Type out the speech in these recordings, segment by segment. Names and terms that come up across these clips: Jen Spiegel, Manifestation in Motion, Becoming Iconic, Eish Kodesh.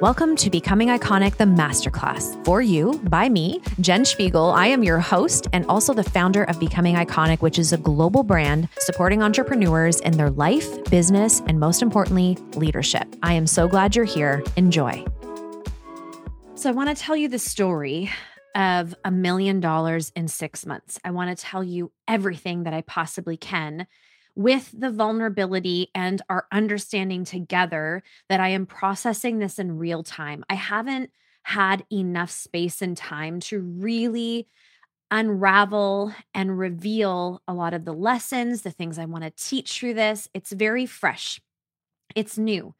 Welcome to Becoming Iconic, the Masterclass. For you, by me, Jen Spiegel. I am your host and also the founder of Becoming Iconic, which is a global brand supporting entrepreneurs in their life, business, and most importantly, leadership. I am so glad you're here. Enjoy. So I want to tell you the story of $1 million in 6 months. I want to tell you everything that I possibly can with the vulnerability and our understanding together that I am processing this in real time. I haven't had enough space and time to really unravel and reveal a lot of the lessons, the things I want to teach through this. It's very fresh. It's new.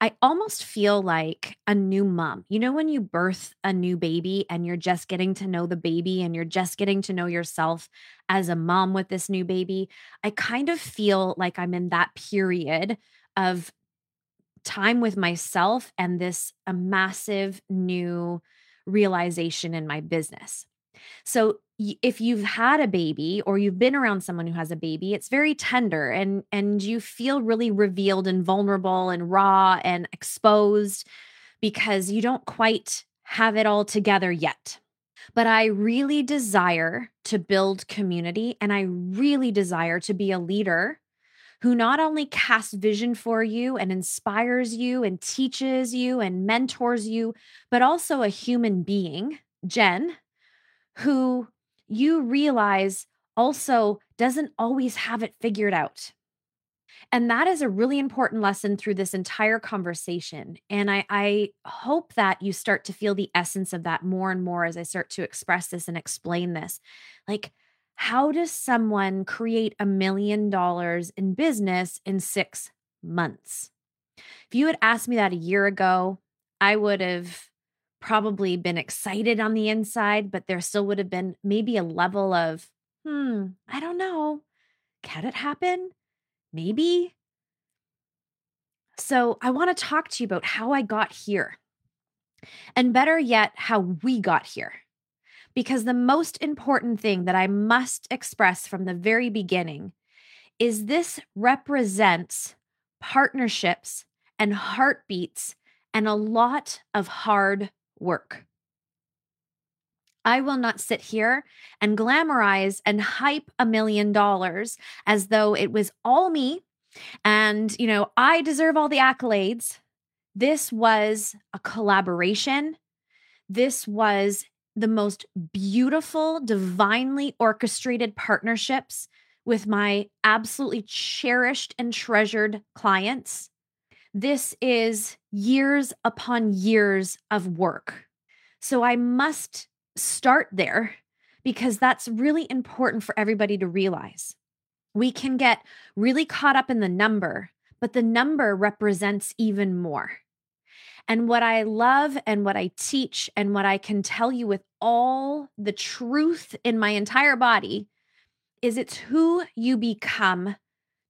I almost feel like a new mom. You know, when you birth a new baby and you're just getting to know the baby and you're just getting to know yourself as a mom with this new baby, I kind of feel like I'm in that period of time with myself and this a massive new realization in my business. So if you've had a baby or you've been around someone who has a baby, it's very tender and you feel really revealed and vulnerable and raw and exposed because you don't quite have it all together yet. But I really desire to build community, and I really desire to be a leader who not only casts vision for you and inspires you and teaches you and mentors you, but also a human being, Jen, who you realize also doesn't always have it figured out. And that is a really important lesson through this entire conversation. And I hope that you start to feel the essence of that more and more as I start to express this and explain this. Like, how does someone create $1 million in business in 6 months? If you had asked me that a year ago, I would have probably been excited on the inside, but there still would have been maybe a level of, I don't know. Can it happen? Maybe. So I want to talk to you about how I got here, and better yet, how we got here. Because the most important thing that I must express from the very beginning is this represents partnerships and heartbeats and a lot of hard work. I will not sit here and glamorize and hype $1 million as though it was all me and, you know, I deserve all the accolades. This was a collaboration. This was the most beautiful, divinely orchestrated partnerships with my absolutely cherished and treasured clients. This is years upon years of work. So I must start there because that's really important for everybody to realize. We can get really caught up in the number, but the number represents even more. And what I love and what I teach and what I can tell you with all the truth in my entire body is it's who you become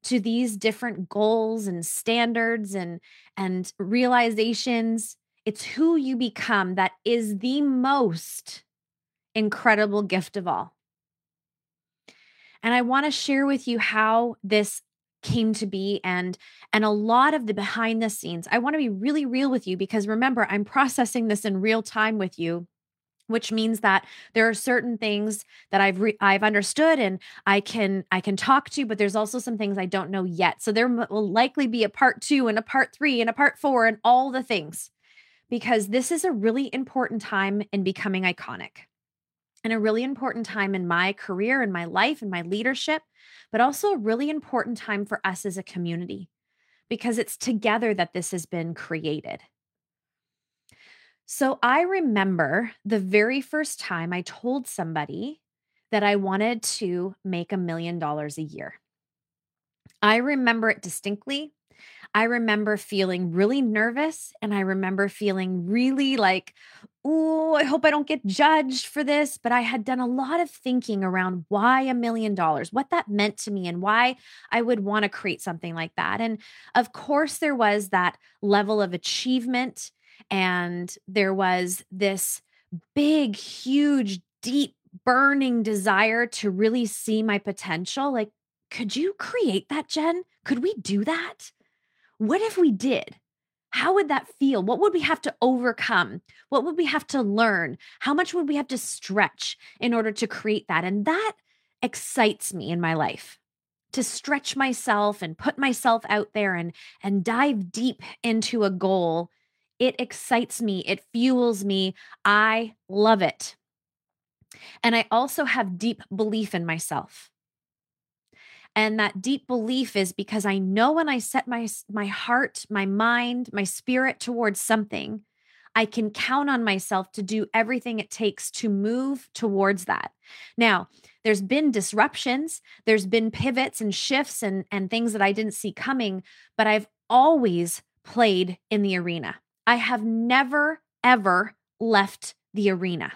to these different goals and standards and realizations. It's who you become that is the most incredible gift of all. And I want to share with you how this came to be and a lot of the behind the scenes. I want to be really real with you because remember, I'm processing this in real time with you, which means that there are certain things that I've understood and I can talk to, but there's also some things I don't know yet. So there will likely be a part 2 and a part 3 and a part 4 and all the things, because this is a really important time in Becoming Iconic and a really important time in my career and my life and my leadership, but also a really important time for us as a community because it's together that this has been created. So I remember the very first time I told somebody that I wanted to make $1 million a year. I remember it distinctly. I remember feeling really nervous, and I remember feeling really like, oh, I hope I don't get judged for this. But I had done a lot of thinking around why $1 million, what that meant to me, and why I would want to create something like that. And of course, there was that level of achievement. And there was this big, huge, deep burning desire to really see my potential. Like, could you create that, Jen? Could we do that? What if we did? how would that feel? What would we have to overcome? What would we have to learn? How much would we have to stretch in order to create that? And that excites me in my life, to stretch myself and put myself out there and dive deep into a goal. It excites me. It fuels me. I love it. And I also have deep belief in myself. And that deep belief is because I know when I set my heart, my mind, my spirit towards something, I can count on myself to do everything it takes to move towards that. Now, there's been disruptions, there's been pivots and shifts and things that I didn't see coming, but I've always played in the arena. I have never, ever left the arena.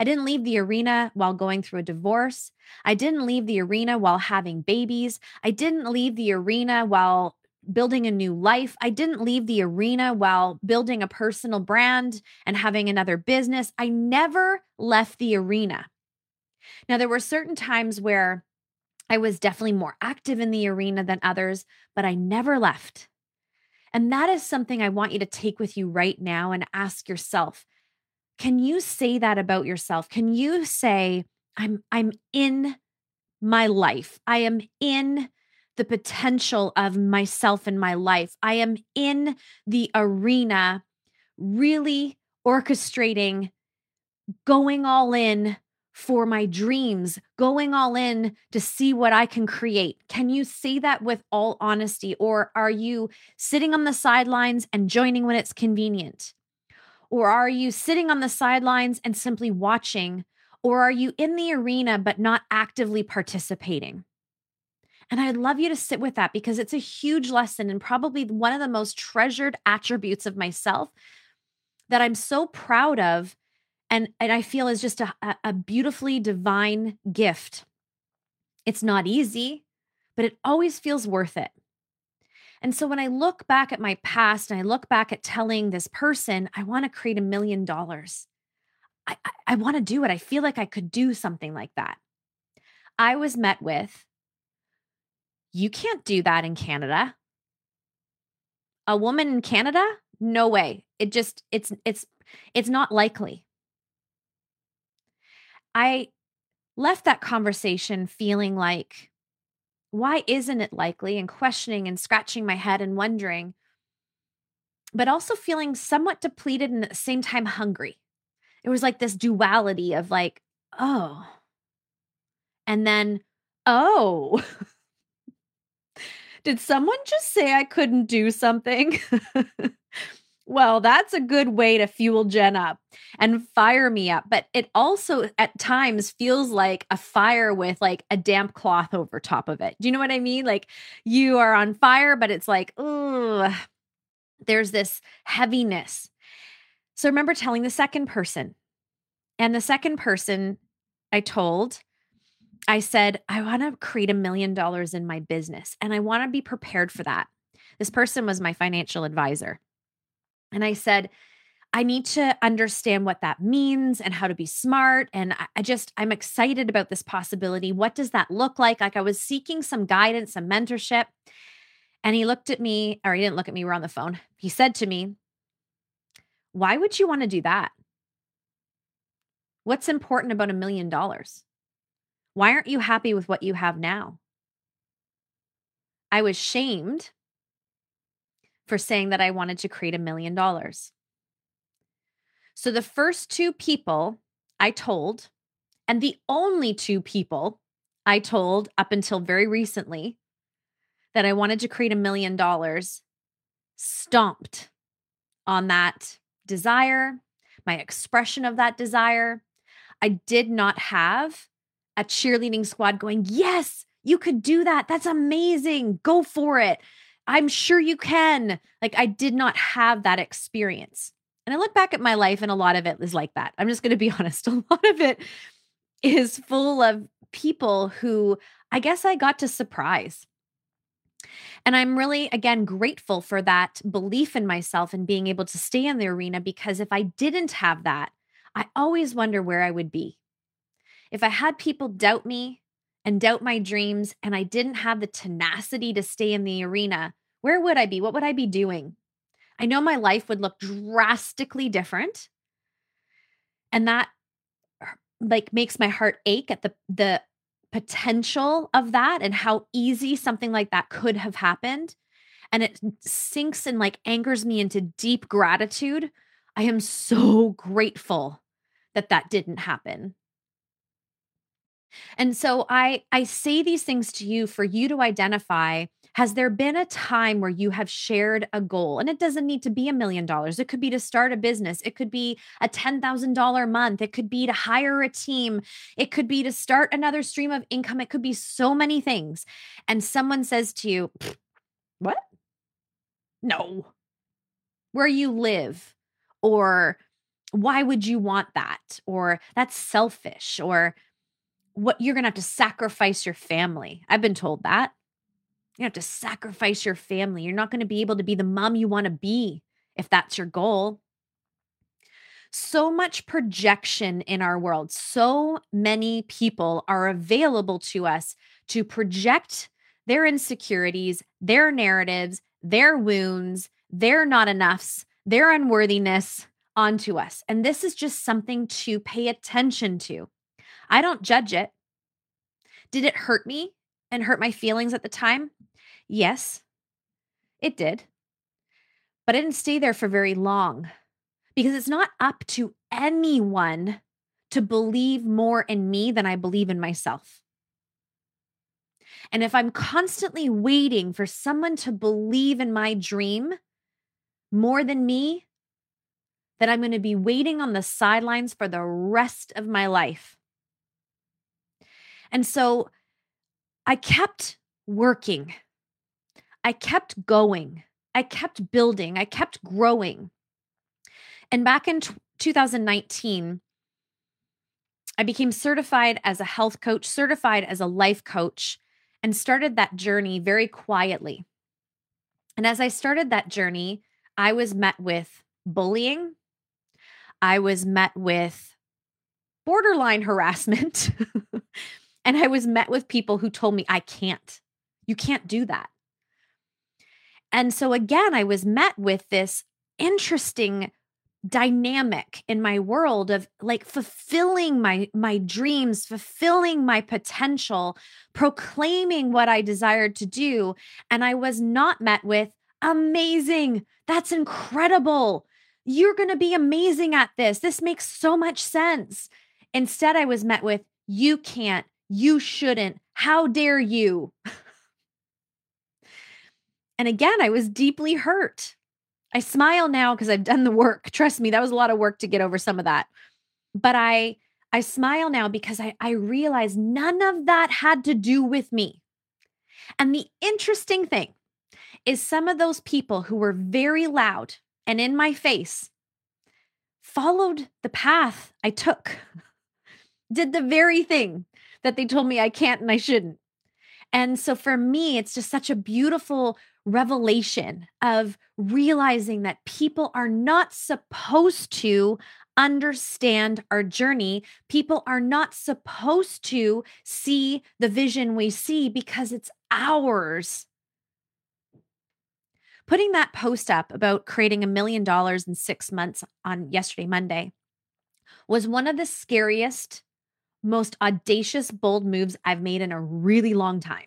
I didn't leave the arena while going through a divorce. I didn't leave the arena while having babies. I didn't leave the arena while building a new life. I didn't leave the arena while building a personal brand and having another business. I never left the arena. Now, there were certain times where I was definitely more active in the arena than others, but I never left. And that is something I want you to take with you right now and ask yourself, can you say that about yourself? Can you say, I'm in my life. I am in the potential of myself in my life. I am in the arena, really orchestrating, going all in for my dreams, going all in to see what I can create. Can you say that with all honesty? Or are you sitting on the sidelines and joining when it's convenient? Or are you sitting on the sidelines and simply watching? Or are you in the arena but not actively participating? And I'd love you to sit with that because it's a huge lesson and probably one of the most treasured attributes of myself that I'm so proud of and I feel is just a beautifully divine gift. It's not easy, but it always feels worth it. And so when I look back at my past and I look back at telling this person, I want to create $1 million. I want to do it. I feel like I could do something like that. I was met with, you can't do that in Canada. A woman in Canada? No way. It just, it's not likely. I left that conversation feeling like, why isn't it likely? And questioning and scratching my head and wondering, but also feeling somewhat depleted and at the same time hungry. It was like this duality of like, oh, and then, oh, did someone just say I couldn't do something? Well, that's a good way to fuel Jen up and fire me up. But it also at times feels like a fire with like a damp cloth over top of it. Do you know what I mean? Like you are on fire, but it's like, ooh, there's this heaviness. So I remember telling the second person. And the second person I said, I want to create $1 million in my business and I want to be prepared for that. This person was my financial advisor. And I said, I need to understand what that means and how to be smart. And I'm excited about this possibility. What does that look like? Like I was seeking some guidance, some mentorship. And he looked at me, or he didn't look at me, we're on the phone. He said to me, why would you want to do that? What's important about $1 million? Why aren't you happy with what you have now? I was shamed for saying that I wanted to create $1 million. So the first two people I told, and the only two people I told up until very recently that I wanted to create $1 million, stomped on that desire, my expression of that desire. I did not have a cheerleading squad going, yes, you could do that. That's amazing. Go for it. I'm sure you can. Like I did not have that experience. And I look back at my life and a lot of it is like that. I'm just going to be honest. A lot of it is full of people who I guess I got to surprise. And I'm really, again, grateful for that belief in myself and being able to stay in the arena because if I didn't have that, I always wonder where I would be. If I had people doubt me and doubt my dreams and I didn't have the tenacity to stay in the arena, where would I be? What would I be doing? I know my life would look drastically different. And that like makes my heart ache at the potential of that and how easy something like that could have happened. And it sinks and like angers me into deep gratitude. I am so grateful that that didn't happen. And so I say these things to you for you to identify, has there been a time where you have shared a goal? And it doesn't need to be $1 million. It could be to start a business. It could be a $10,000 a month. It could be to hire a team. It could be to start another stream of income. It could be so many things. And someone says to you, what? No. Where you live, or why would you want that? Or that's selfish, or what, you're going to have to sacrifice your family. I've been told that. You have to sacrifice your family. You're not going to be able to be the mom you want to be if that's your goal. So much projection in our world. So many people are available to us to project their insecurities, their narratives, their wounds, their not enoughs, their unworthiness onto us. And this is just something to pay attention to. I don't judge it. Did it hurt me and hurt my feelings at the time? Yes, it did. But I didn't stay there for very long, because it's not up to anyone to believe more in me than I believe in myself. And if I'm constantly waiting for someone to believe in my dream more than me, then I'm going to be waiting on the sidelines for the rest of my life. And so I kept working. I kept going. I kept building. I kept growing. And back in 2019, I became certified as a health coach, certified as a life coach, and started that journey very quietly. And as I started that journey, I was met with bullying. I was met with borderline harassment. And I was met with people who told me, I can't. You can't do that. And so again, I was met with this interesting dynamic in my world of like fulfilling my dreams, fulfilling my potential, proclaiming what I desired to do. And I was not met with, amazing. That's incredible. You're going to be amazing at this. This makes so much sense. Instead, I was met with, you can't. You shouldn't. How dare you? And again, I was deeply hurt. I smile now because I've done the work. Trust me, that was a lot of work to get over some of that. But I smile now because I realized none of that had to do with me. And the interesting thing is some of those people who were very loud and in my face followed the path I took, did the very thing that they told me I can't and I shouldn't. And so for me, it's just such a beautiful revelation of realizing that people are not supposed to understand our journey. People are not supposed to see the vision we see because it's ours. Putting that post up about creating $1 million in 6 months on yesterday, Monday, was one of the scariest, most audacious, bold moves I've made in a really long time,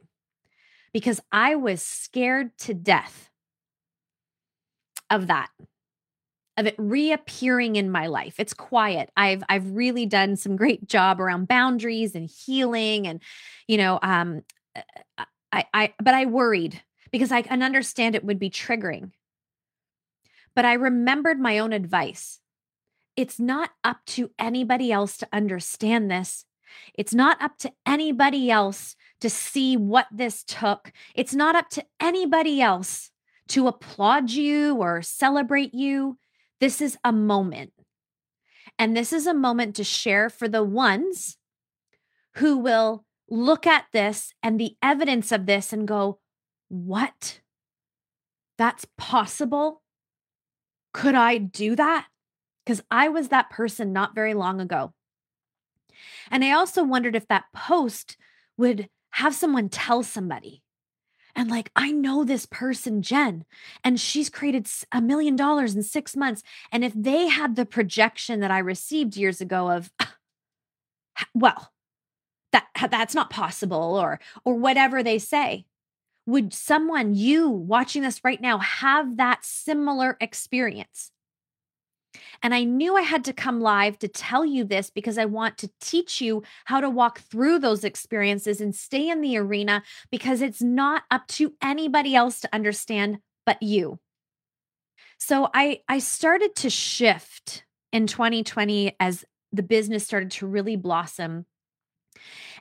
because I was scared to death of that, of it reappearing in my life. It's quiet. I've really done some great job around boundaries and healing, and but I worried because I can understand it would be triggering. But I remembered my own advice. It's not up to anybody else to understand this. It's not up to anybody else to see what this took. It's not up to anybody else to applaud you or celebrate you. This is a moment. And this is a moment to share for the ones who will look at this and the evidence of this and go, what? That's possible? Could I do that? Because I was that person not very long ago. And I also wondered if that post would have someone tell somebody. And like, I know this person, Jen, and she's created $1 million in 6 months. And if they had the projection that I received years ago of, well, that's not possible or whatever they say, would someone, you watching this right now, have that similar experience? And I knew I had to come live to tell you this because I want to teach you how to walk through those experiences and stay in the arena, because it's not up to anybody else to understand but you. So I started to shift in 2020 as the business started to really blossom.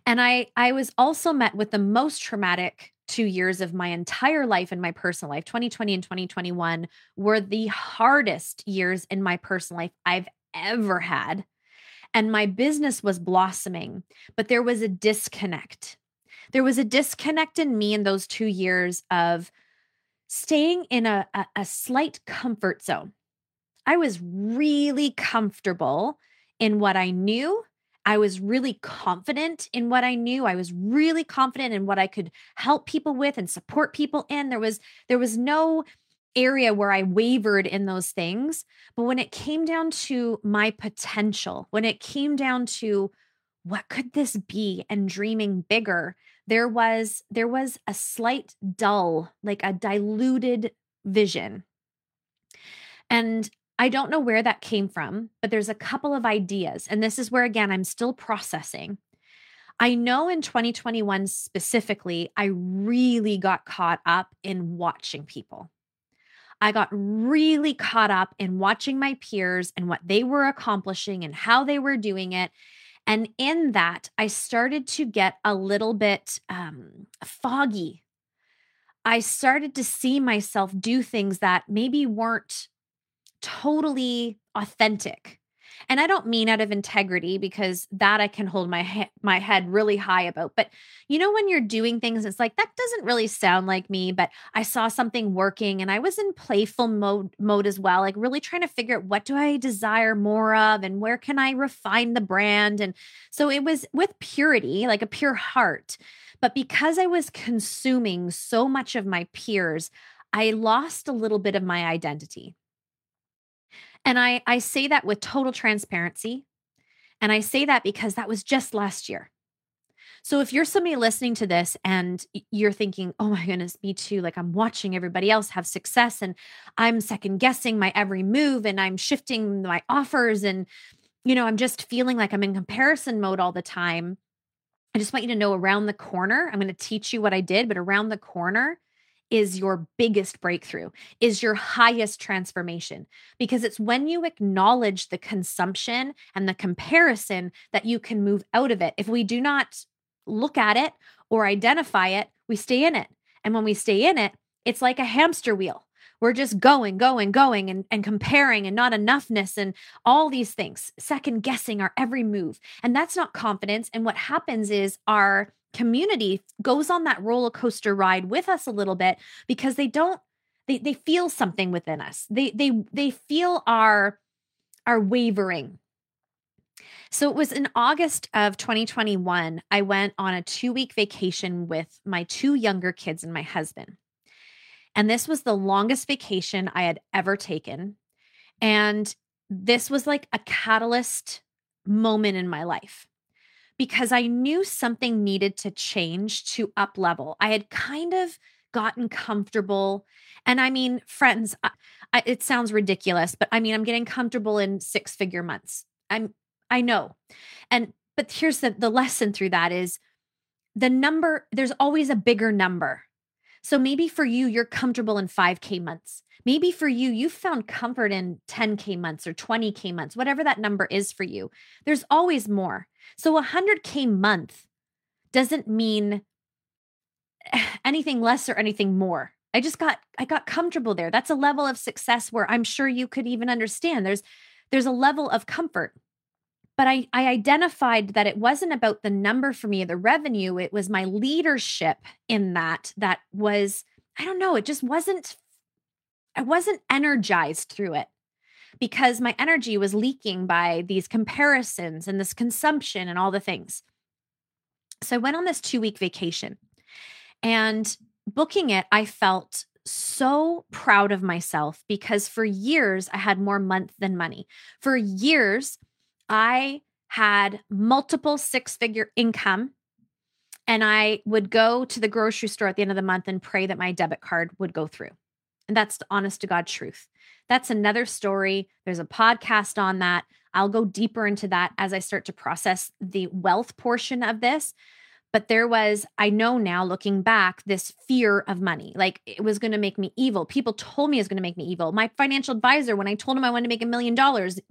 And I was also met with the most traumatic 2 years of my entire life and my personal life. 2020 and 2021 were the hardest years in my personal life I've ever had. And my business was blossoming, but there was a disconnect. There was a disconnect in me in those 2 years of staying in a slight comfort zone. I was really comfortable in what I knew. I was really confident in what I knew. I was really confident in what I could help people with and support people in. There was no area where I wavered in those things. But when it came down to my potential, when it came down to what could this be and dreaming bigger, there was a slight dull, like a diluted vision. And I don't know where that came from, but there's a couple of ideas. And this is where, again, I'm still processing. I know in 2021 specifically, I really got caught up in watching people. I got really caught up in watching my peers and what they were accomplishing and how they were doing it. And in that, I started to get a little bit foggy. I started to see myself do things that maybe weren't totally authentic. And I don't mean out of integrity, because that I can hold my head really high about. But you know, when you're doing things, it's like, that doesn't really sound like me, but I saw something working and I was in playful mode as well. Like really trying to figure out, what do I desire more of and where can I refine the brand? And so it was with purity, like a pure heart. But because I was consuming so much of my peers, I lost a little bit of my identity. And I say that with total transparency. And I say that because that was just last year. So if you're somebody listening to this and you're thinking, oh my goodness, me too, like I'm watching everybody else have success and I'm second guessing my every move and I'm shifting my offers and, you know, I'm just feeling like I'm in comparison mode all the time. I just want you to know, around the corner, I'm going to teach you what I did, but around the corner is your biggest breakthrough, is your highest transformation. Because it's when you acknowledge the consumption and the comparison that you can move out of it. If we do not look at it or identify it, we stay in it. And when we stay in it, it's like a hamster wheel. We're just going and comparing and not enoughness and all these things, second guessing our every move. And that's not confidence. And what happens is our community goes on that roller coaster ride with us a little bit, because they feel something within us. They feel our wavering. So it was in August of 2021, I went on a 2-week vacation with my 2 younger kids and my husband. And this was the longest vacation I had ever taken. And this was like a catalyst moment in my life, because I knew something needed to change to up level. I had kind of gotten comfortable. And I mean, friends, it sounds ridiculous, but I mean, I'm getting comfortable in 6-figure months. I know. But here's the lesson through that is the number, there's always a bigger number. So maybe for you, you're comfortable in 5K months. Maybe for you, you found comfort in 10K months or 20K months, whatever that number is for you. There's always more. So 100K month doesn't mean anything less or anything more. I got comfortable there. That's a level of success where I'm sure you could even understand. There's a level of comfort. But I identified that it wasn't about the number for me, the revenue. It was my leadership in that was, I don't know, it just wasn't, I wasn't energized through it, because my energy was leaking by these comparisons and this consumption and all the things. So I went on this 2-week vacation, and booking it, I felt so proud of myself because for years I had more month than money. For years, I had multiple six-figure income, and I would go to the grocery store at the end of the month and pray that my debit card would go through. And that's the honest to God truth. That's another story. There's a podcast on that. I'll go deeper into that as I start to process the wealth portion of this. But there was, I know now looking back, this fear of money. Like it was going to make me evil. People told me it was going to make me evil. My financial advisor, when I told him I wanted to make $1 million,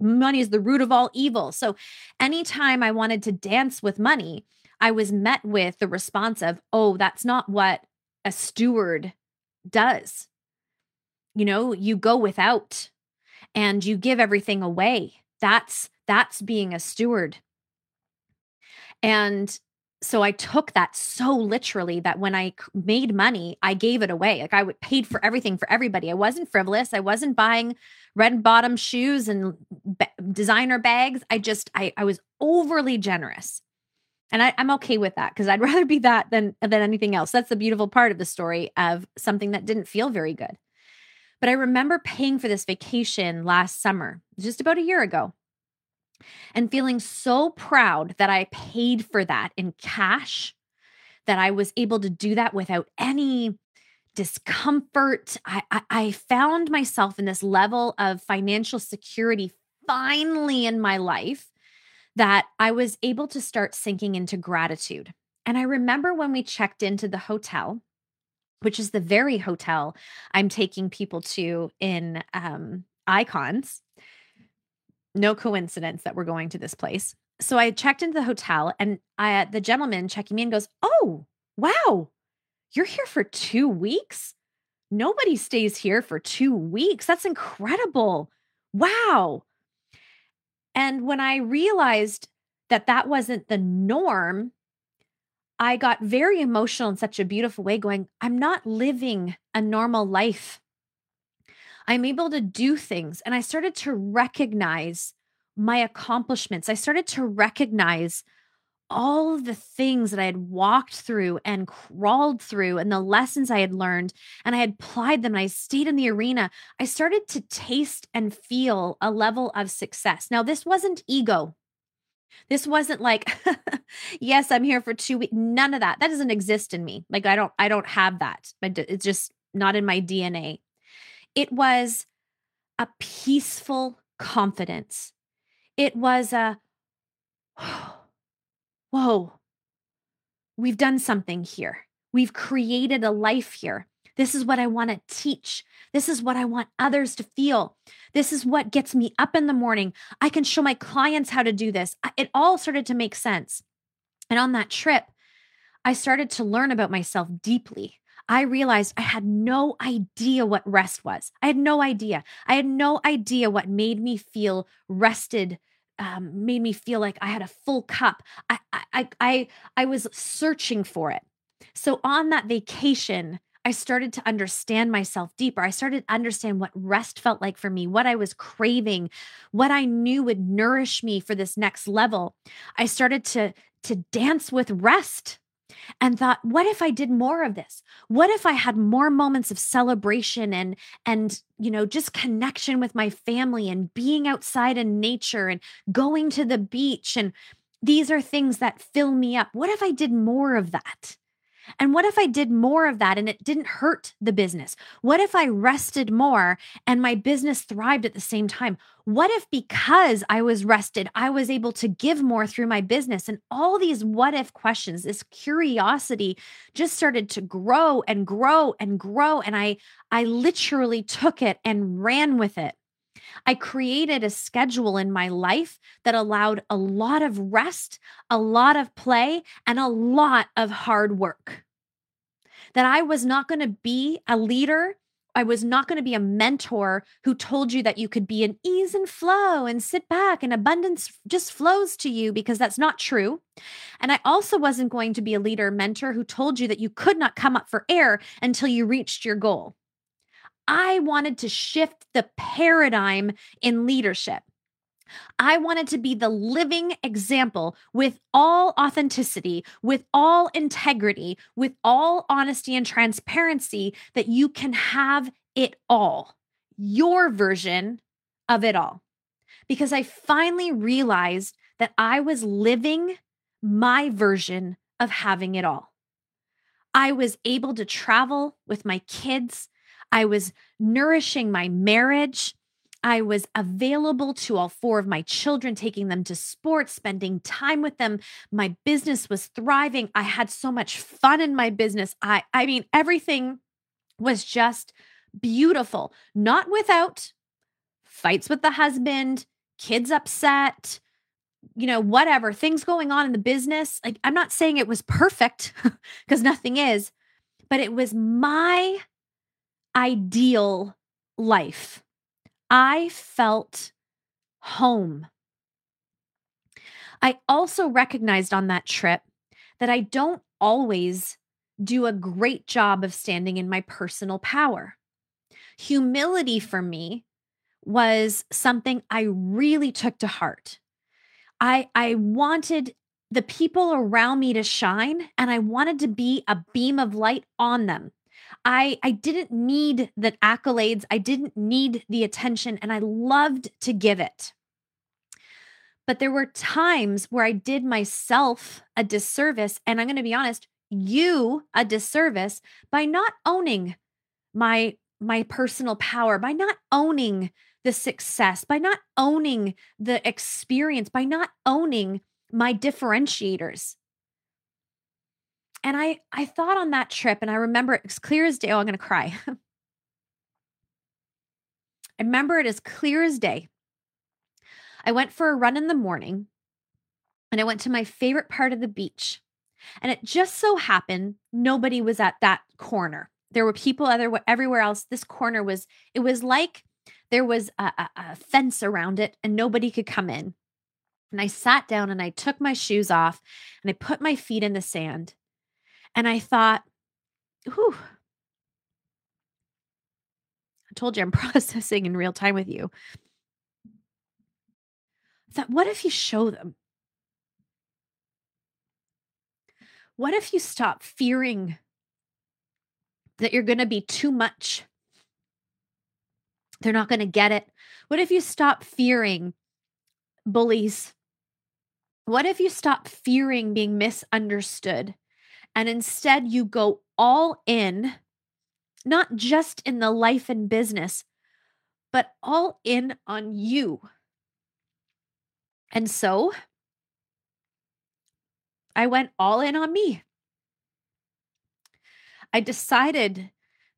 money is the root of all evil. So anytime I wanted to dance with money, I was met with the response of, oh, that's not what a steward does. You know, you go without and you give everything away. That's being a steward. And so I took that so literally that when I made money, I gave it away. Like I would paid for everything for everybody. I wasn't frivolous. I wasn't buying red bottom shoes and designer bags. I was overly generous. And I'm okay with that because I'd rather be that than anything else. That's the beautiful part of the story of something that didn't feel very good. But I remember paying for this vacation last summer, just about a year ago, and feeling so proud that I paid for that in cash, that I was able to do that without any discomfort. I found myself in this level of financial security finally in my life that I was able to start sinking into gratitude. And I remember when we checked into the hotel, which is the very hotel I'm taking people to in Icons. No coincidence that we're going to this place. So I checked into the hotel and the gentleman checking me in goes, oh, wow, you're here for 2 weeks? Nobody stays here for 2 weeks. That's incredible. Wow. And when I realized that that wasn't the norm, I got very emotional in such a beautiful way going, I'm not living a normal life. I'm able to do things. And I started to recognize my accomplishments. I started to recognize all the things that I had walked through and crawled through and the lessons I had learned, and I had applied them, and I stayed in the arena. I started to taste and feel a level of success. Now, this wasn't ego. This wasn't like, yes, I'm here for 2 weeks. None of that. That doesn't exist in me. Like I don't have that. It's just not in my DNA. It was a peaceful confidence. It was a, whoa, we've done something here. We've created a life here. This is what I want to teach. This is what I want others to feel. This is what gets me up in the morning. I can show my clients how to do this. It all started to make sense. And on that trip, I started to learn about myself deeply. I realized I had no idea what rest was. I had no idea. I had no idea what made me feel rested, made me feel like I had a full cup. I was searching for it. So on that vacation, I started to understand myself deeper. I started to understand what rest felt like for me, what I was craving, what I knew would nourish me for this next level. I started to dance with rest and thought, what if I did more of this? What if I had more moments of celebration and you know, just connection with my family and being outside in nature and going to the beach? And these are things that fill me up. What if I did more of that? And what if I did more of that and it didn't hurt the business? What if I rested more and my business thrived at the same time? What if because I was rested, I was able to give more through my business? And all these what if questions, this curiosity just started to grow and grow and grow. And I literally took it and ran with it. I created a schedule in my life that allowed a lot of rest, a lot of play, and a lot of hard work. That I was not going to be a leader. I was not going to be a mentor who told you that you could be in ease and flow and sit back and abundance just flows to you, because that's not true. And I also wasn't going to be a leader or mentor who told you that you could not come up for air until you reached your goal. I wanted to shift the paradigm in leadership. I wanted to be the living example with all authenticity, with all integrity, with all honesty and transparency that you can have it all, your version of it all. Because I finally realized that I was living my version of having it all. I was able to travel with my kids. I was nourishing my marriage. I was available to all four of my children, taking them to sports, spending time with them. My business was thriving. I had so much fun in my business. I mean, everything was just beautiful. Not without fights with the husband, kids upset, whatever, things going on in the business. Like, I'm not saying it was perfect because nothing is, but it was my ideal life. I felt home. I also recognized on that trip that I don't always do a great job of standing in my personal power. Humility for me was something I really took to heart. I wanted the people around me to shine, and I wanted to be a beam of light on them. I didn't need the accolades. I didn't need the attention, and I loved to give it. But there were times where I did myself a disservice, and I'm going to be honest, you a disservice by not owning my personal power, by not owning the success, by not owning the experience, by not owning my differentiators. And I thought on that trip, and I remember it as clear as day. Oh, I'm going to cry. I remember it as clear as day. I went for a run in the morning, and I went to my favorite part of the beach. And it just so happened nobody was at that corner. There were people everywhere else. This corner was like there was a fence around it, and nobody could come in. And I sat down, and I took my shoes off, and I put my feet in the sand. And I thought, whew, I told you I'm processing in real time with you. I thought, what if you show them? What if you stop fearing that you're going to be too much? They're not going to get it. What if you stop fearing bullies? What if you stop fearing being misunderstood? And instead, you go all in, not just in the life and business, but all in on you. And so I went all in on me. I decided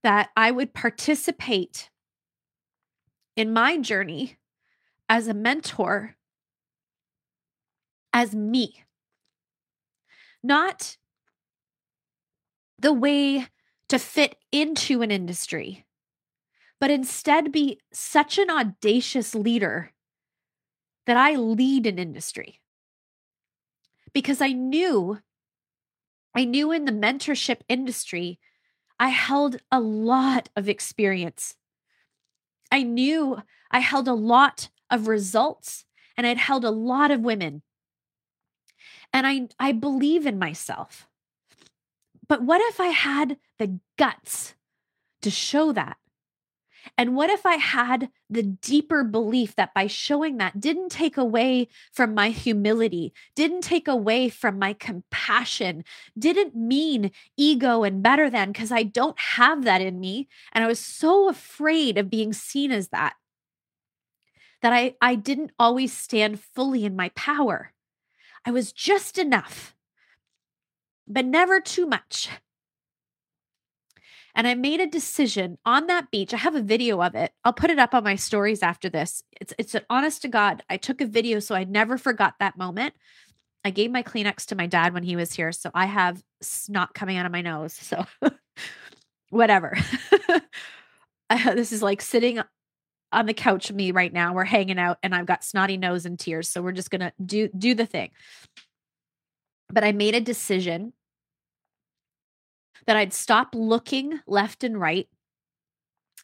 that I would participate in my journey as a mentor, as me, not the way to fit into an industry, but instead be such an audacious leader that I lead an industry. Because I knew in the mentorship industry, I held a lot of experience. I knew I held a lot of results, and I'd held a lot of women. And I believe in myself. But what if I had the guts to show that? And what if I had the deeper belief that by showing that didn't take away from my humility, didn't take away from my compassion, didn't mean ego and better than, because I don't have that in me. And I was so afraid of being seen as that I didn't always stand fully in my power. I was just enough, but never too much. And I made a decision on that beach. I have a video of it. I'll put it up on my stories after this. It's an honest to God. I took a video, so I never forgot that moment. I gave my Kleenex to my dad when he was here, so I have snot coming out of my nose. So whatever. This is like sitting on the couch with me right now. We're hanging out, and I've got snotty nose and tears. So we're just going to do the thing. But I made a decision that I'd stop looking left and right.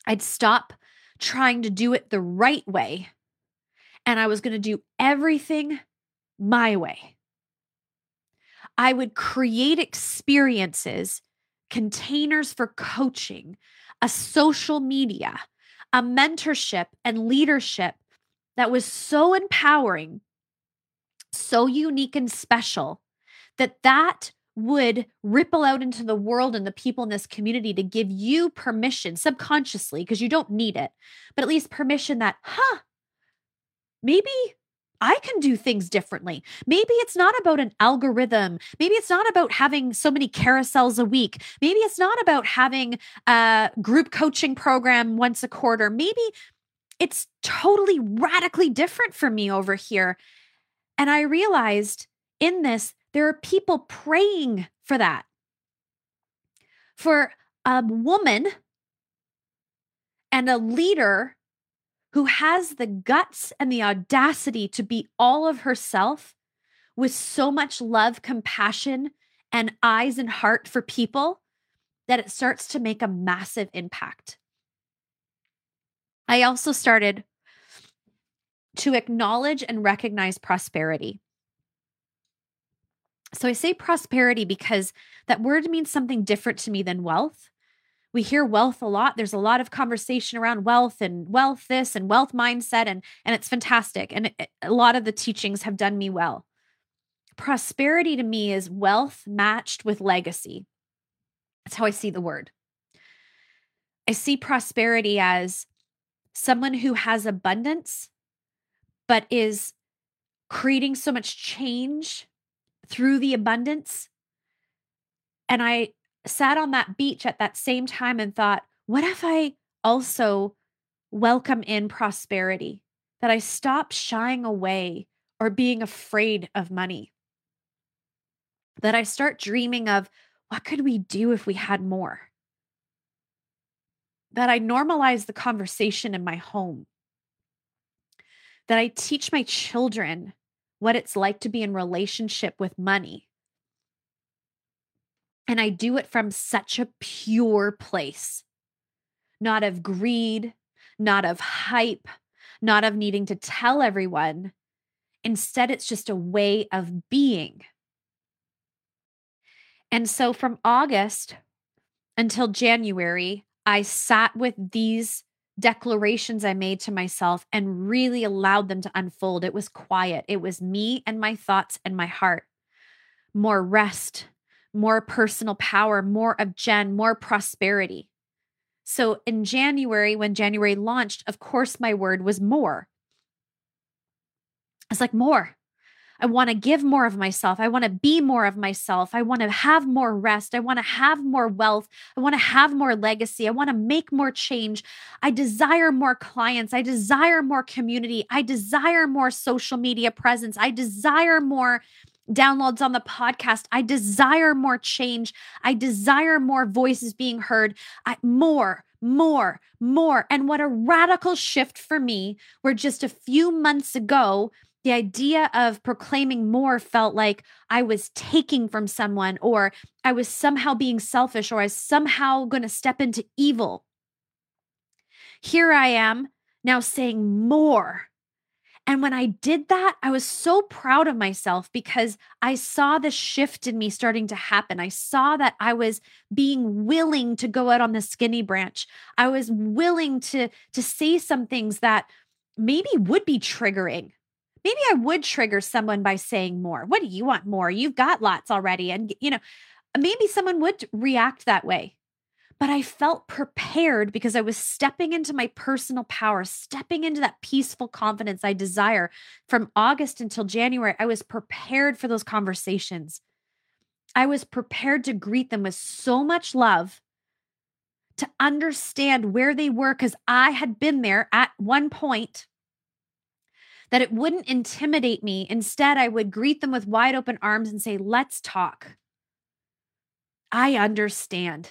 I'd stop trying to do it the right way. and I was going to do everything my way. I would create experiences, containers for coaching, a social media, a mentorship and leadership that was so empowering, so unique and special that would ripple out into the world and the people in this community to give you permission subconsciously, because you don't need it, but at least permission that, maybe I can do things differently. Maybe it's not about an algorithm. Maybe it's not about having so many carousels a week. Maybe it's not about having a group coaching program once a quarter. Maybe it's totally radically different for me over here. And I realized in this, there are people praying for that. For a woman and a leader who has the guts and the audacity to be all of herself with so much love, compassion, and eyes and heart for people that it starts to make a massive impact. I also started to acknowledge and recognize prosperity. So I say prosperity because that word means something different to me than wealth. We hear wealth a lot. There's a lot of conversation around wealth and wealth this and wealth mindset, and it's fantastic. And a lot of the teachings have done me well. Prosperity to me is wealth matched with legacy. That's how I see the word. I see prosperity as someone who has abundance, but is creating so much change through the abundance. And I sat on that beach at that same time and thought, what if I also welcome in prosperity? That I stop shying away or being afraid of money. That I start dreaming of what could we do if we had more? That I normalize the conversation in my home. That I teach my children what it's like to be in relationship with money. And I do it from such a pure place, not of greed, not of hype, not of needing to tell everyone. Instead, it's just a way of being. And so from August until January, I sat with these declarations I made to myself and really allowed them to unfold. It was quiet. It was me and my thoughts and my heart. More rest, more personal power, more of Jen, more prosperity. So in January, when January launched, of course, my word was more. It's like more. I want to give more of myself. I want to be more of myself. I want to have more rest. I want to have more wealth. I want to have more legacy. I want to make more change. I desire more clients. I desire more community. I desire more social media presence. I desire more downloads on the podcast. I desire more change. I desire more voices being heard. More. And what a radical shift for me, where just a few months ago, the idea of proclaiming more felt like I was taking from someone, or I was somehow being selfish, or I was somehow going to step into evil. Here I am now saying more. And when I did that, I was so proud of myself because I saw the shift in me starting to happen. I saw that I was being willing to go out on the skinny branch. I was willing to say some things that maybe would be triggering. Maybe I would trigger someone by saying more. What do you want more? You've got lots already. And, maybe someone would react that way. But I felt prepared because I was stepping into my personal power, stepping into that peaceful confidence I desire. From August until January, I was prepared for those conversations. I was prepared to greet them with so much love, to understand where they were, because I had been there at one point, that it wouldn't intimidate me. Instead, I would greet them with wide open arms and say, let's talk. I understand.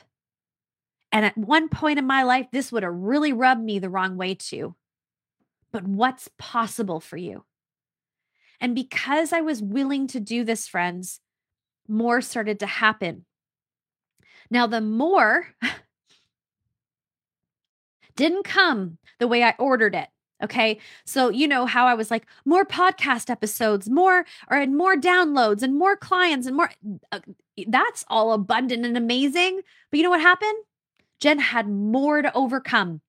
And at one point in my life, this would have really rubbed me the wrong way too. But what's possible for you? And because I was willing to do this, friends, more started to happen. Now, the more didn't come the way I ordered it. Okay. So you know how I was like, more podcast episodes, more downloads and more clients and more, that's all abundant and amazing. But you know what happened? Jen had more to overcome.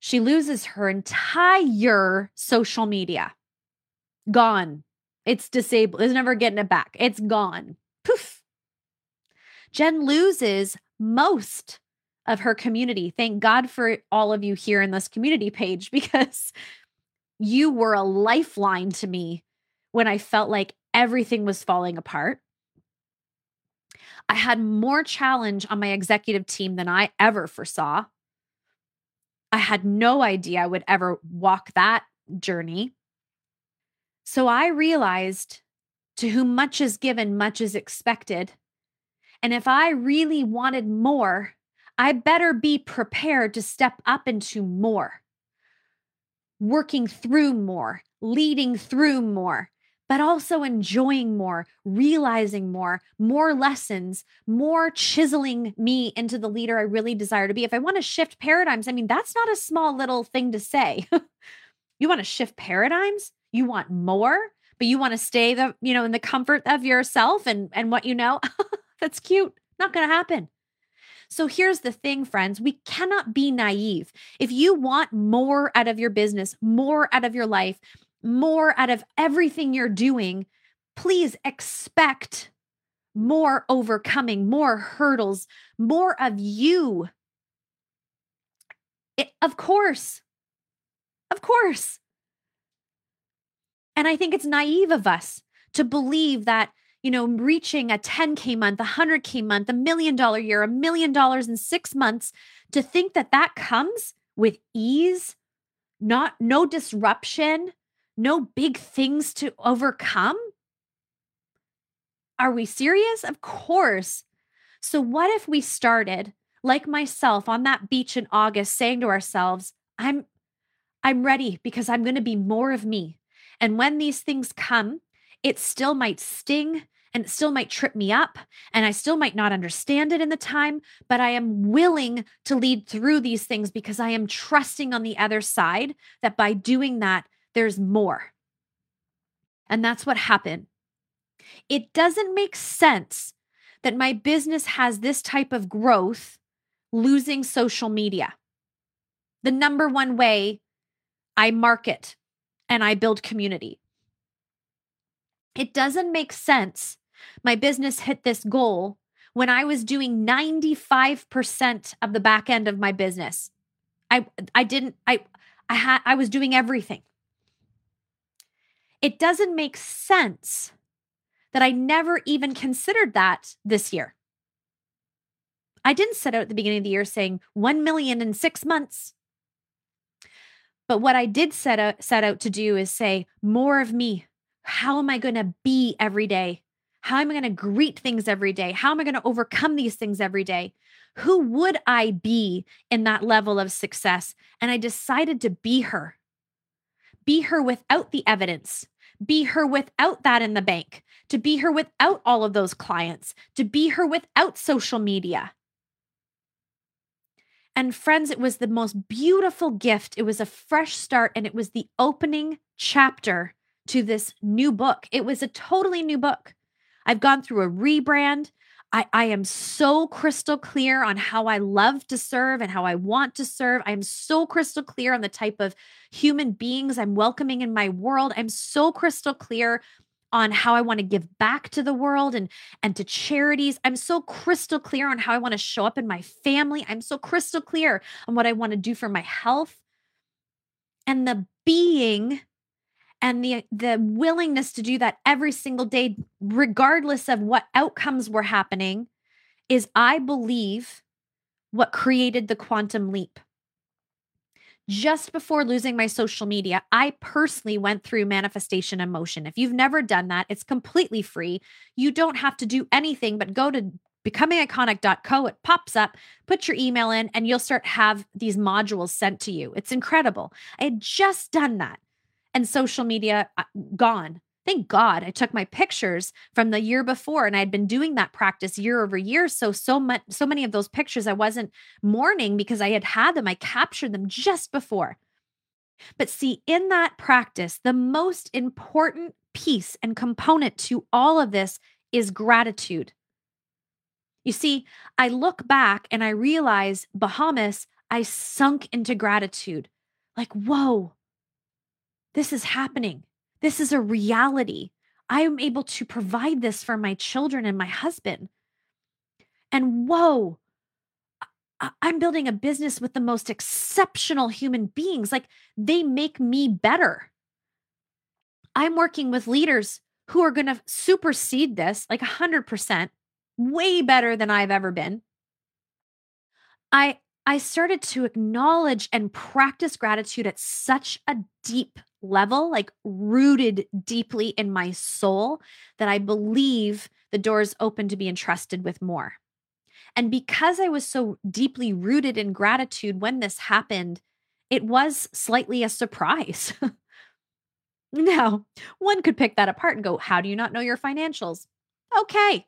She loses her entire social media. Gone. It's disabled. It's never getting it back. It's gone. Poof. Jen loses most of her community. Thank God for all of you here in this community page, because you were a lifeline to me when I felt like everything was falling apart. I had more challenge on my executive team than I ever foresaw. I had no idea I would ever walk that journey. So I realized, to whom much is given, much is expected. And if I really wanted more, I better be prepared to step up into more, working through more, leading through more, but also enjoying more, realizing more, more lessons, more chiseling me into the leader I really desire to be. If I want to shift paradigms, I mean, that's not a small little thing to say. You want to shift paradigms? You want more, but you want to stay in the comfort of yourself and what you know? That's cute. Not going to happen. So here's the thing, friends. We cannot be naive. If you want more out of your business, more out of your life, more out of everything you're doing, please expect more overcoming, more hurdles, more of you. Of course. And I think it's naive of us to believe that, reaching a 10K month, a 100K month, $1 million year, $1 million in 6 months, to think that comes with ease, no disruption, no big things to overcome? Are we serious? Of course. So what if we started, like myself, on that beach in August, saying to ourselves, I'm ready, because I'm going to be more of me. And when these things come, it still might sting and it still might trip me up and I still might not understand it in the time, but I am willing to lead through these things because I am trusting on the other side that by doing that, there's more. And that's what happened. It doesn't make sense that my business has this type of growth losing social media. The number one way I market and I build community. It doesn't make sense my business hit this goal when I was doing 95% of the back end of my business. I was doing everything. It doesn't make sense that I never even considered that this year. I didn't set out at the beginning of the year saying 1 million in 6 months. But what I did set out to do is say more of me. How am I going to be every day? How am I going to greet things every day? How am I going to overcome these things every day? Who would I be in that level of success? And I decided to be her. Be her without the evidence. Be her without that in the bank. To be her without all of those clients. To be her without social media. And friends, it was the most beautiful gift. It was a fresh start, and it was the opening chapter to this new book. It was a totally new book. I've gone through a rebrand. I am so crystal clear on how I love to serve and how I want to serve. I'm so crystal clear on the type of human beings I'm welcoming in my world. I'm so crystal clear on how I want to give back to the world and to charities. I'm so crystal clear on how I want to show up in my family. I'm so crystal clear on what I want to do for my health. And the being and the willingness to do that every single day, regardless of what outcomes were happening, is, I believe, what created the quantum leap. Just before losing my social media, I personally went through Manifestation in Motion. If you've never done that, it's completely free. You don't have to do anything but go to becomingiconic.co. It pops up, put your email in, and you'll start have these modules sent to you. It's incredible. I had just done that and social media gone. Thank God I took my pictures from the year before, and I had been doing that practice year over year. So many of those pictures I wasn't mourning because I had them. I captured them just before. But see, in that practice, the most important piece and component to all of this is gratitude. You see, I look back and I realize, Bahamas, I sunk into gratitude. Like, whoa, this is happening. This is a reality. I am able to provide this for my children and my husband. And whoa, I'm building a business with the most exceptional human beings. Like, they make me better. I'm working with leaders who are going to supersede this, like 100%, way better than I've ever been. I started to acknowledge and practice gratitude at such a deep level, like rooted deeply in my soul, that I believe the door is open to be entrusted with more. And because I was so deeply rooted in gratitude when this happened, it was slightly a surprise. Now, one could pick that apart and go, how do you not know your financials? Okay,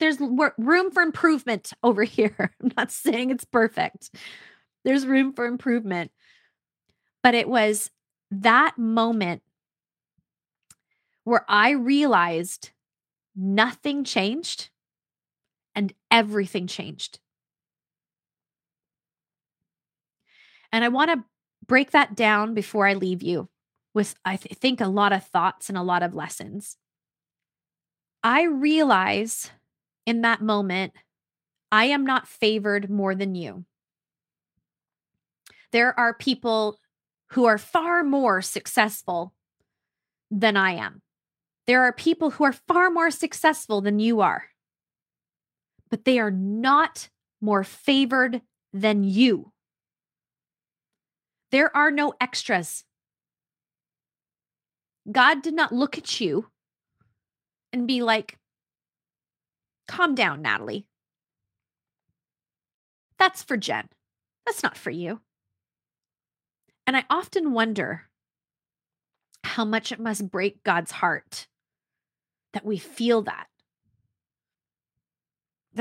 there's room for improvement over here. I'm not saying it's perfect. There's room for improvement. But it was that moment where I realized nothing changed and everything changed. And I want to break that down before I leave you with, I think, a lot of thoughts and a lot of lessons. I realize in that moment, I am not favored more than you. There are people who are far more successful than I am. There are people who are far more successful than you are, but they are not more favored than you. There are no extras. God did not look at you and be like, calm down, Natalie. That's for Jen. That's not for you. And I often wonder how much it must break God's heart that we feel that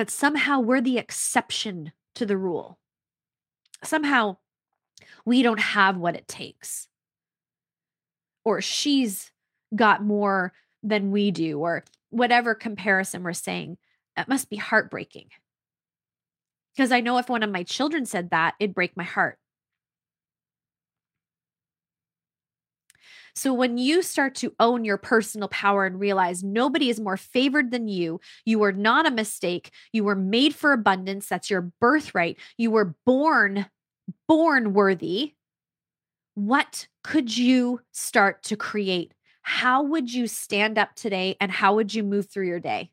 somehow we're the exception to the rule. Somehow we don't have what it takes. Or she's got more than we do, or whatever comparison we're saying. That must be heartbreaking. Because I know if one of my children said that, it'd break my heart. So when you start to own your personal power and realize nobody is more favored than you, you are not a mistake. You were made for abundance. That's your birthright. You were born worthy. What could you start to create? How would you stand up today, and how would you move through your day?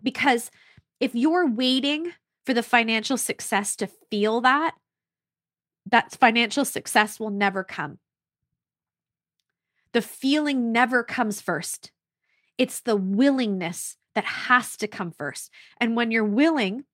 Because if you're waiting for the financial success to feel that financial success will never come. The feeling never comes first. It's the willingness that has to come first. And when you're willing,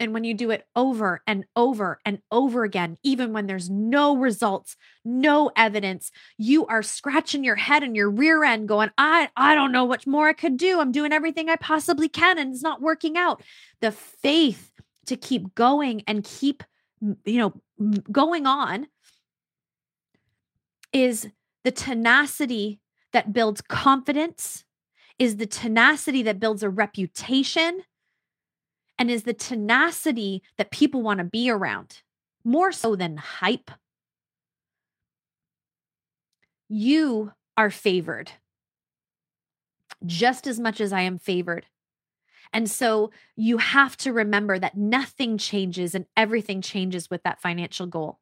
and when you do it over and over and over again, even when there's no results, no evidence, you are scratching your head and your rear end going, I don't know what more I could do. I'm doing everything I possibly can and it's not working out. The faith to keep going and keep, going on is the tenacity that builds confidence, is the tenacity that builds a reputation, and is the tenacity that people want to be around, more so than hype. You are favored just as much as I am favored. And so you have to remember that nothing changes and everything changes with that financial goal.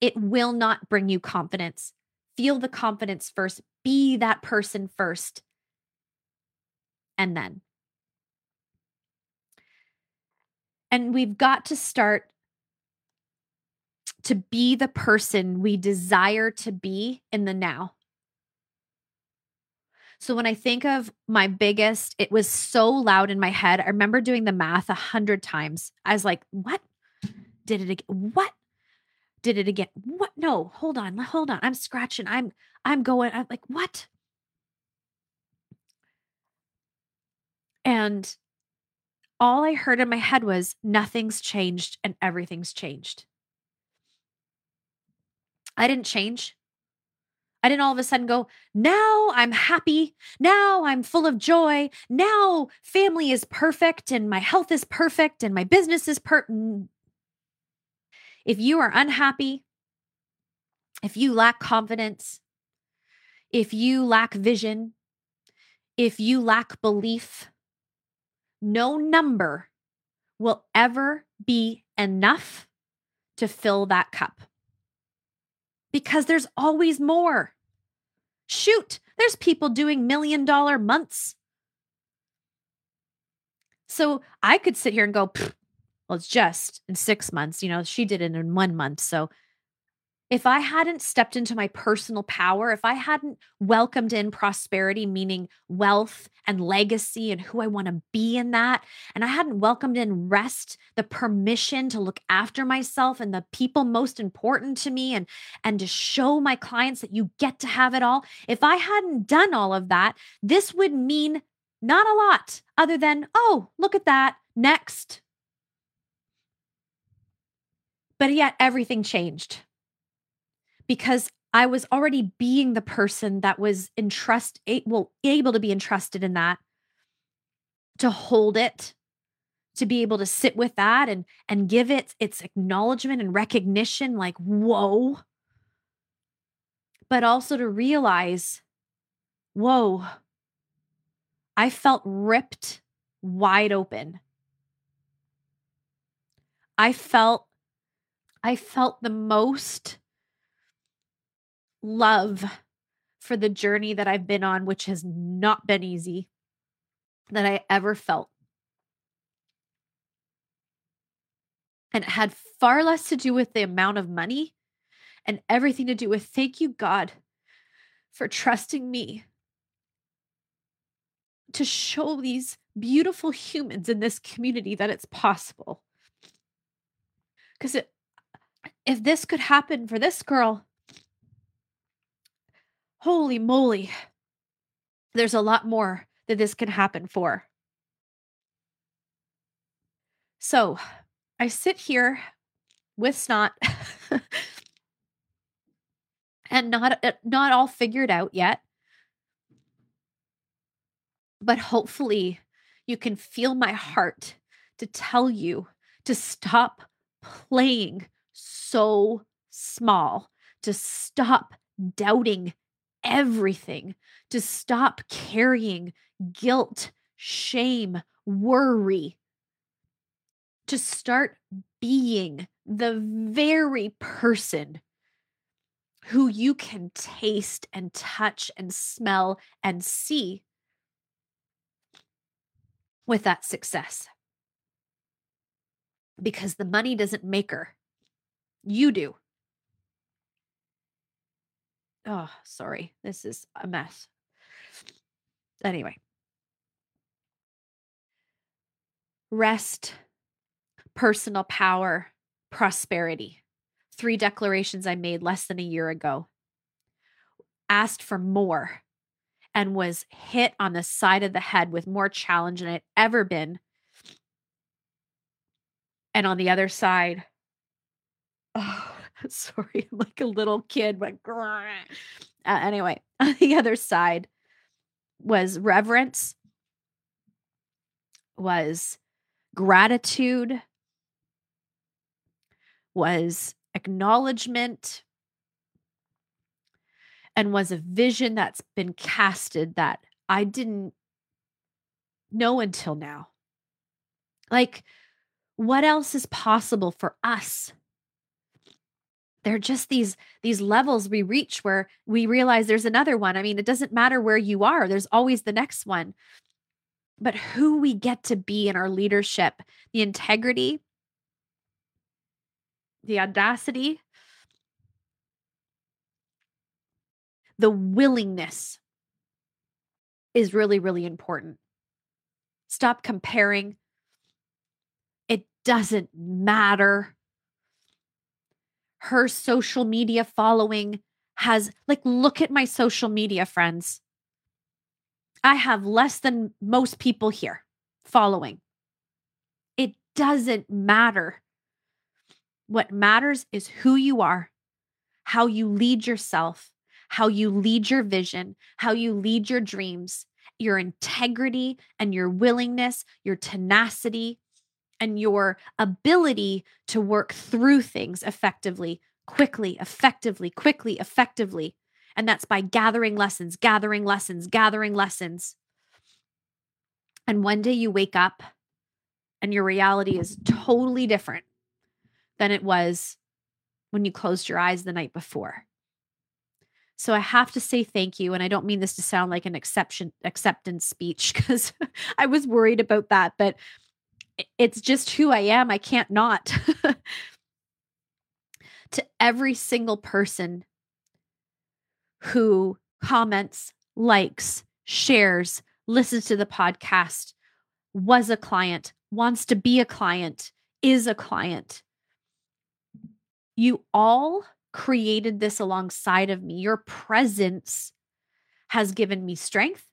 It will not bring you confidence. Feel the confidence first. Be that person first. And then. And we've got to start to be the person we desire to be in the now. So when I think of my biggest, it was so loud in my head. I remember doing the math 100 times. I was like, what? Did it again? What? Did it again? What? No, hold on. I'm scratching. I'm going. I'm like, what? And all I heard in my head was, nothing's changed and everything's changed. I didn't change. I didn't all of a sudden go, now I'm happy. Now I'm full of joy. Now family is perfect and my health is perfect and my business is perfect. If you are unhappy, if you lack confidence, if you lack vision, if you lack belief, no number will ever be enough to fill that cup. Because there's always more. Shoot, there's people doing $1 million months. So I could sit here and go, well, it's just in 6 months. You know, she did it in 1 month. So if I hadn't stepped into my personal power, if I hadn't welcomed in prosperity, meaning wealth and legacy and who I want to be in that, and I hadn't welcomed in rest, the permission to look after myself and the people most important to me and to show my clients that you get to have it all, if I hadn't done all of that, this would mean not a lot other than, oh, look at that, next. But yet everything changed. Because I was already being the person that was able to be entrusted in that, to hold it, to be able to sit with that and give it its acknowledgement and recognition, like, whoa. But also to realize, whoa, I felt ripped wide open. I felt the most love for the journey that I've been on, which has not been easy, that I ever felt. And it had far less to do with the amount of money and everything to do with, thank you, God, for trusting me to show these beautiful humans in this community that it's possible. Because if this could happen for this girl, holy moly, there's a lot more that this can happen for. So I sit here with snot and not all figured out yet, but hopefully you can feel my heart to tell you to stop playing so small, to stop doubting everything, to stop carrying guilt, shame, worry, to start being the very person who you can taste and touch and smell and see with that success. Because the money doesn't make her. You do. Oh, sorry. This is a mess. Anyway. Rest, personal power, prosperity. 3 declarations I made less than a year ago. Asked for more and was hit on the side of the head with more challenge than I'd ever been. And on the other side, oh, sorry, I'm like a little kid, but anyway, on the other side was reverence, was gratitude, was acknowledgement, and was a vision that's been casted that I didn't know until now. Like, what else is possible for us? There are just these levels we reach where we realize there's another one. I mean, it doesn't matter where you are. There's always the next one. But who we get to be in our leadership, the integrity, the audacity, the willingness is really, really important. Stop comparing. It doesn't matter. Her social media following has, like, look at my social media, friends. I have less than most people here. following. It doesn't matter. What matters is who you are, how you lead yourself, how you lead your vision, how you lead your dreams, your integrity and your willingness, your tenacity, and your ability to work through things effectively, quickly. And that's by gathering lessons. And one day you wake up and your reality is totally different than it was when you closed your eyes the night before. So I have to say thank you. And I don't mean this to sound like an acceptance speech, because I was worried about that, but it's just who I am. I can't not. To every single person who comments, likes, shares, listens to the podcast, was a client, wants to be a client, is a client. You all created this alongside of me. Your presence has given me strength.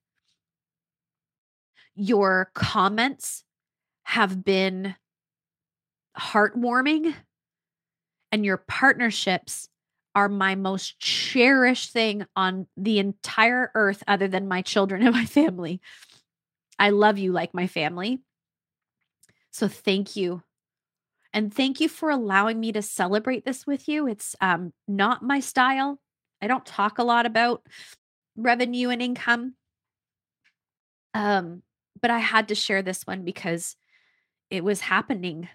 Your comments have been heartwarming, and your partnerships are my most cherished thing on the entire earth other than my children and my family. I love you like my family. So thank you. And thank you for allowing me to celebrate this with you. It's not my style. I don't talk a lot about revenue and income. But I had to share this one because it was happening.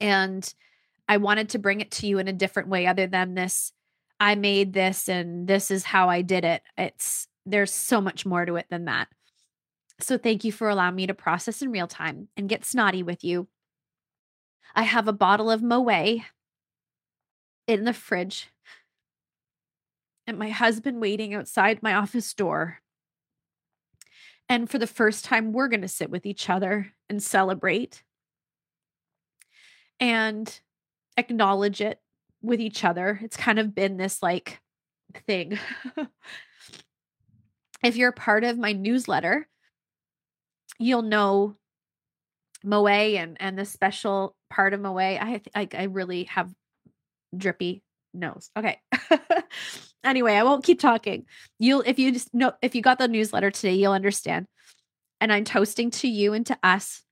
And I wanted to bring it to you in a different way other than this, I made this and this is how I did it. There's so much more to it than that. So thank you for allowing me to process in real time and get snotty with you. I have a bottle of Moet in the fridge and my husband waiting outside my office door. And for the first time, we're going to sit with each other and celebrate and acknowledge it with each other. It's kind of been this like thing. If you're a part of my newsletter, you'll know Moe and the special part of Moe. I really have drippy nose. Okay. Anyway, I won't keep talking. If you got the newsletter today, you'll understand. And I'm toasting to you and to us.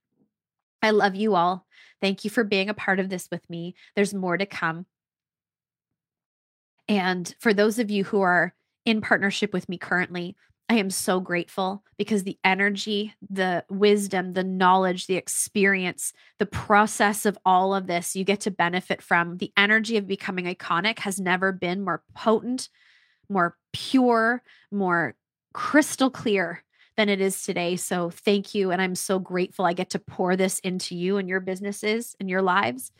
I love you all. Thank you for being a part of this with me. There's more to come. And for those of you who are in partnership with me currently, I am so grateful because the energy, the wisdom, the knowledge, the experience, the process of all of this, you get to benefit from. The energy of Becoming Iconic has never been more potent, more pure, more crystal clear than it is today. So thank you. And I'm so grateful I get to pour this into you and your businesses and your lives.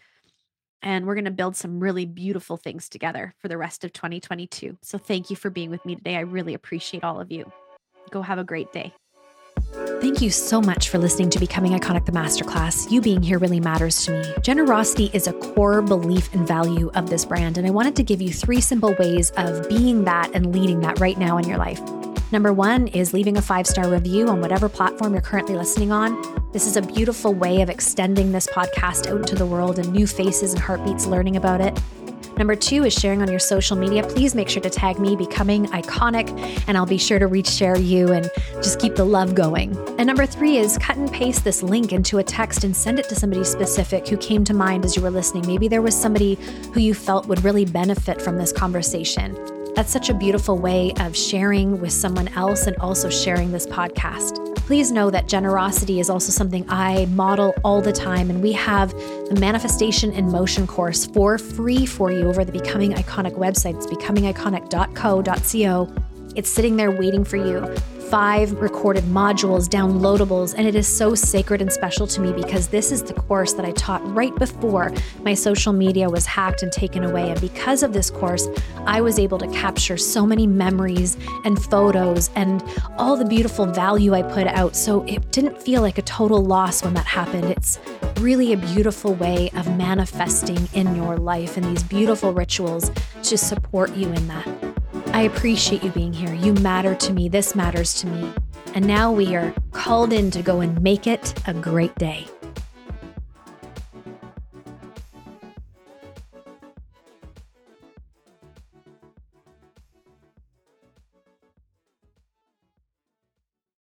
And we're going to build some really beautiful things together for the rest of 2022. So thank you for being with me today. I really appreciate all of you. Go have a great day. Thank you so much for listening to Becoming Iconic, the Masterclass. You being here really matters to me. Generosity is a core belief and value of this brand. And I wanted to give you 3 simple ways of being that and leading that right now in your life. Number 1 is leaving a 5-star review on whatever platform you're currently listening on. This is a beautiful way of extending this podcast out into the world and new faces and heartbeats learning about it. Number 2 is sharing on your social media. Please make sure to tag me, Becoming Iconic, and I'll be sure to share you and just keep the love going. And number 3 is cut and paste this link into a text and send it to somebody specific who came to mind as you were listening. Maybe there was somebody who you felt would really benefit from this conversation. That's such a beautiful way of sharing with someone else and also sharing this podcast. Please know that generosity is also something I model all the time. And we have the Manifestation in Motion course for free for you over the Becoming Iconic website. It's becomingiconic.co. It's sitting there waiting for you. 5 recorded modules, downloadables, and it is so sacred and special to me because this is the course that I taught right before my social media was hacked and taken away. And because of this course, I was able to capture so many memories and photos and all the beautiful value I put out. So it didn't feel like a total loss when that happened. It's really a beautiful way of manifesting in your life and these beautiful rituals to support you in that. I appreciate you being here. You matter to me. This matters to me. And now we are called in to go and make it a great day.